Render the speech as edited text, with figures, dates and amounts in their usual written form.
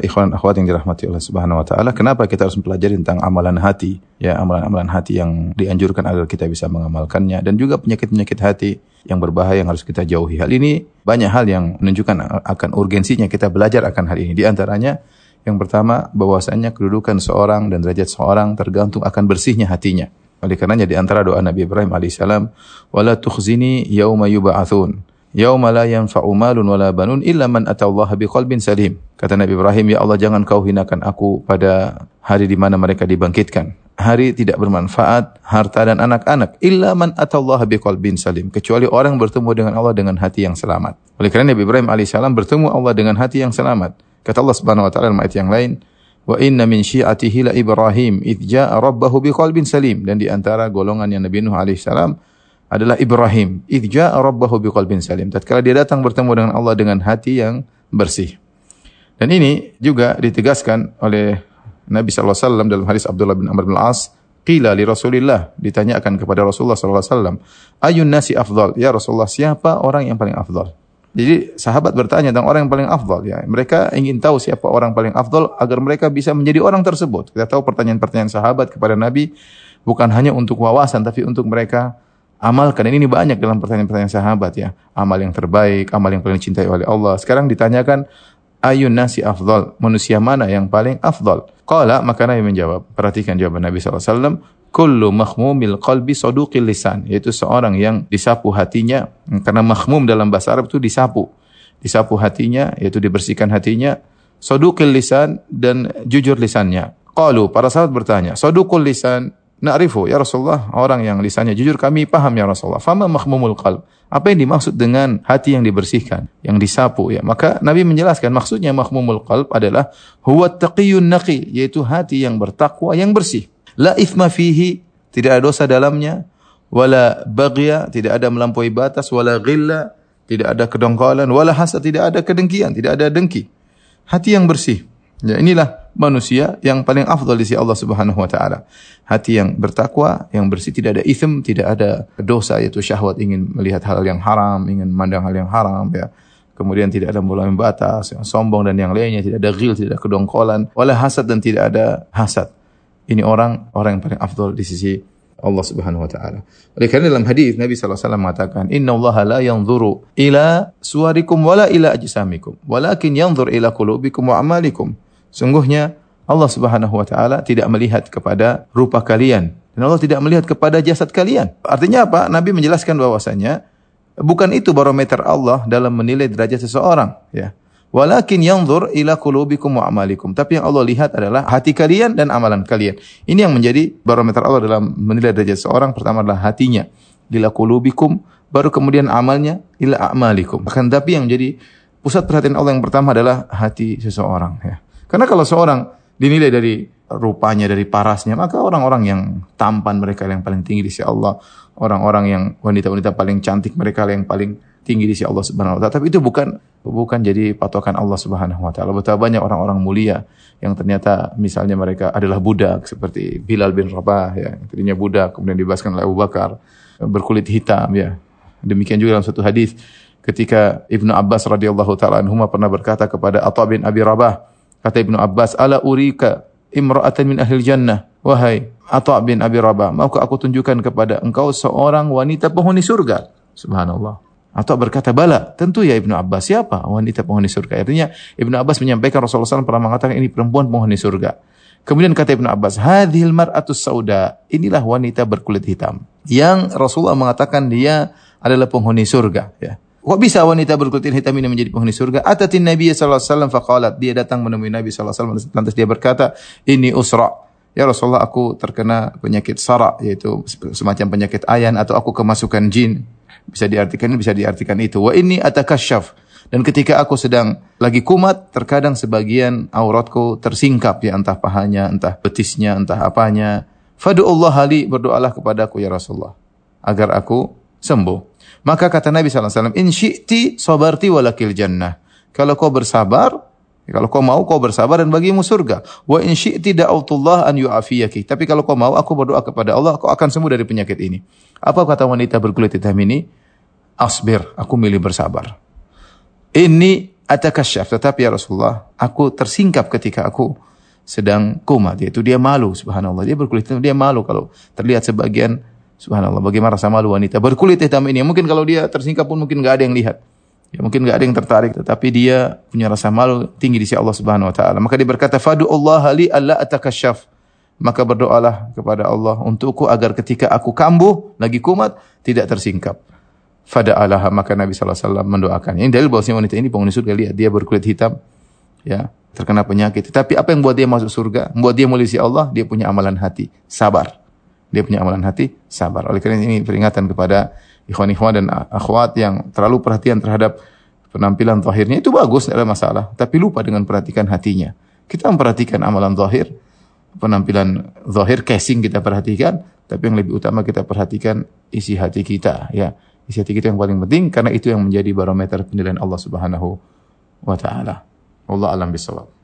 Ikhwan akhwat yang dirahmati Allah Subhanahu wa taala, kenapa kita harus mempelajari tentang amalan hati? Ya, amalan-amalan hati yang dianjurkan agar kita bisa mengamalkannya, dan juga penyakit-penyakit hati yang berbahaya yang harus kita jauhi. Hal ini banyak hal yang menunjukkan akan urgensinya kita belajar akan hal ini. Di antaranya yang pertama, bahwasannya kedudukan seorang dan derajat seorang tergantung akan bersihnya hatinya. Oleh karenanya di antara doa Nabi Ibrahim alaihissalam, "Wala tukhzini yauma yub'atsun." Yauma la yanfa'u malun wala banun illa man atallaha biqalbin salim. Kata Nabi Ibrahim, ya Allah, jangan kau hinakan aku pada hari di mana mereka dibangkitkan. Hari tidak bermanfaat, harta dan anak-anak. Illa man atallaha biqalbin salim. Kecuali orang bertemu dengan Allah dengan hati yang selamat. Oleh kerana Nabi Ibrahim AS bertemu Allah dengan hati yang selamat. Kata Allah Subhanahu Wa Taala dalam ayat yang lain, wa inna min syi'atihi la Ibrahim idh ja'a rabbahu biqalbin salim. Dan di antara golongan yang Nabi Nuh AS adalah Ibrahim, idh ja'a rabbahu biqalbin salim. Tatkala dia datang bertemu dengan Allah dengan hati yang bersih. Dan ini juga ditegaskan oleh Nabi sallallahu alaihi wasallam dalam hadis Abdullah bin Amr bin al As, qila li Rasulillah, ditanyakan kepada Rasulullah sallallahu alaihi wasallam, ayun nasi afdal? Ya Rasulullah, siapa orang yang paling afdal? Jadi sahabat bertanya tentang orang yang paling afdal, ya. Mereka ingin tahu siapa orang paling afdal agar mereka bisa menjadi orang tersebut. Kita tahu pertanyaan-pertanyaan sahabat kepada Nabi bukan hanya untuk wawasan, tapi untuk mereka amalkan. Ini banyak dalam pertanyaan-pertanyaan sahabat, ya. Amal yang terbaik, amal yang paling dicintai oleh Allah. Sekarang ditanyakan, ayun nasi afdal? Manusia mana yang paling afdal? Qala, maka Nabi menjawab. Perhatikan jawaban Nabi SAW. Kullu makhmumil qalbi saduqil lisan. Yaitu seorang yang disapu hatinya. Karena makhmum dalam bahasa Arab itu disapu. Disapu hatinya, yaitu dibersihkan hatinya. Saduqil lisan, dan jujur lisannya. Qalu, para sahabat bertanya, saduqul lisan na'rifu ya Rasulullah, orang yang lisannya jujur kami paham ya Rasulullah. Fama makhmumul qalb? Apa yang dimaksud dengan hati yang dibersihkan, yang disapu, ya? Maka Nabi menjelaskan maksudnya makhmumul qalb adalah huwa taqiyun naqi, yaitu hati yang bertakwa, yang bersih. La ithma fihi, tidak ada dosa dalamnya, wala baghya, tidak ada melampaui batas, wala ghilla, tidak ada kedongkolan, wala hasad, tidak ada kedengkian, tidak ada dengki. Hati yang bersih. Ya, inilah manusia yang paling afdal di sisi Allah Subhanahu wa taala. Hati yang bertakwa, yang bersih, tidak ada itham, tidak ada dosa, yaitu syahwat, ingin melihat hal yang haram, ingin memandang hal yang haram, ya. Kemudian tidak ada melampaui batas, ya, sombong dan yang lainnya, tidak ada ghil, tidak ada kedongkolan, wala hasad, dan tidak ada hasad. Ini orang yang paling afdal di sisi Allah Subhanahu wa taala. Oleh karena dalam hadis Nabi sallallahu alaihi wasallam mengatakan, "Innallaha la yanzuru ila suwarikum wala ila ajsamikum, walakin yanzur ila qulubikum wa a'malikum." Sungguhnya Allah Subhanahu wa taala tidak melihat kepada rupa kalian, dan Allah tidak melihat kepada jasad kalian. Artinya apa? Nabi menjelaskan bahwasanya bukan itu barometer Allah dalam menilai derajat seseorang, ya. Walakin yanzur ila qulubikum wa amalikum. Tapi yang Allah lihat adalah hati kalian dan amalan kalian. Ini yang menjadi barometer Allah dalam menilai derajat seseorang. Pertama adalah hatinya, ila qulubikum, baru kemudian amalnya, ila amalikum. Bahkan tapi yang jadi pusat perhatian Allah yang pertama adalah hati seseorang, ya. Karena kalau seorang dinilai dari rupanya, dari parasnya, maka orang-orang yang tampan mereka yang paling tinggi di sisi Allah, orang-orang yang wanita-wanita paling cantik mereka yang paling tinggi di sisi Allah Subhanahu wa taala. Tapi itu bukan jadi patokan Allah Subhanahu wa taala. Betapa banyak orang-orang mulia yang ternyata misalnya mereka adalah budak, seperti Bilal bin Rabah, ya, tadinya budak kemudian dibebaskan oleh Abu Bakar, berkulit hitam, ya. Demikian juga dalam satu hadis ketika Ibn Abbas radhiyallahu taala anhuma pernah berkata kepada Atha bin Abi Rabah, kata Ibn Abbas, ala urika imra'atan min ahlil jannah. Wahai Atha bin Abi Rabah, maukah aku tunjukkan kepada engkau seorang wanita penghuni surga? Subhanallah. Atha berkata, bala, tentu ya Ibn Abbas. Siapa wanita penghuni surga? Artinya Ibn Abbas menyampaikan Rasulullah SAW pernah mengatakan ini perempuan penghuni surga. Kemudian kata Ibn Abbas, hadhil mar'atus sauda, inilah wanita berkulit hitam yang Rasulullah mengatakan dia adalah penghuni surga, ya. Kok bisa wanita berkulit hitam ini menjadi penghuni surga? Atatin Nabi sallallahu alaihi wasallam faqalat, dia datang menemui Nabi sallallahu alaihi wasallam lantas dia berkata, "Ini usra. Ya Rasulullah, aku terkena penyakit sara, yaitu semacam penyakit ayan, atau aku kemasukan jin." Bisa diartikan itu. Wa inni atakasyaf. Dan ketika aku sedang lagi kumat, terkadang sebagian auratku tersingkap, ya, entah pahanya, entah betisnya, entah apanya. Fadu'ullaha li, berdoalah kepadaku ya Rasulullah agar aku sembuh. Maka kata Nabi SAW, in syi'ti sabarti walakil jannah. Kalau kau bersabar, kalau kau mau, kau bersabar dan bagimu surga. Wa in syi'ti da'utullah an yu'afiyaki. Tapi kalau kau mau, aku berdoa kepada Allah, kau akan sembuh dari penyakit ini. Apa kata wanita berkulit hitam ini? Asbir, aku milih bersabar. Inni atakasyaf, tetapi ya Rasulullah, aku tersingkap ketika aku sedang koma. Yaitu dia malu, subhanallah. Dia berkulit hitam, dia malu kalau terlihat sebagian, subhanallah, bagaimana rasa malu wanita berkulit hitam ini. Mungkin kalau dia tersingkap pun mungkin gak ada yang lihat. Ya, mungkin enggak ada yang tertarik, tetapi dia punya rasa malu tinggi di sisi Allah Subhanahu wa taala. Maka dia berkata, "Fadu Allah li alla atakasyaf." Maka berdoalah kepada Allah untukku agar ketika aku kambuh, lagi kumat, tidak tersingkap. Fada'alaha, maka Nabi sallallahu alaihi wasallam mendoakan. Ini dalil bahwasanya wanita ini penghuni surga, lihat dia berkulit hitam. Ya, terkena penyakit. Tapi apa yang buat dia masuk surga? Membuat dia mulia di sisi Allah, dia punya amalan hati, sabar. Dia punya amalan hati, sabar. Oleh karena ini peringatan kepada ikhwan-ikhwan dan akhwat yang terlalu perhatian terhadap penampilan zahirnya. Itu bagus, tidak ada masalah. Tapi lupa dengan perhatikan hatinya. Kita memperhatikan amalan zahir, penampilan zahir, casing kita perhatikan. Tapi yang lebih utama kita perhatikan isi hati kita. Ya, isi hati kita yang paling penting, karena itu yang menjadi barometer penilaian Allah Subhanahu wa taala. Wallahu a'lam bishawab.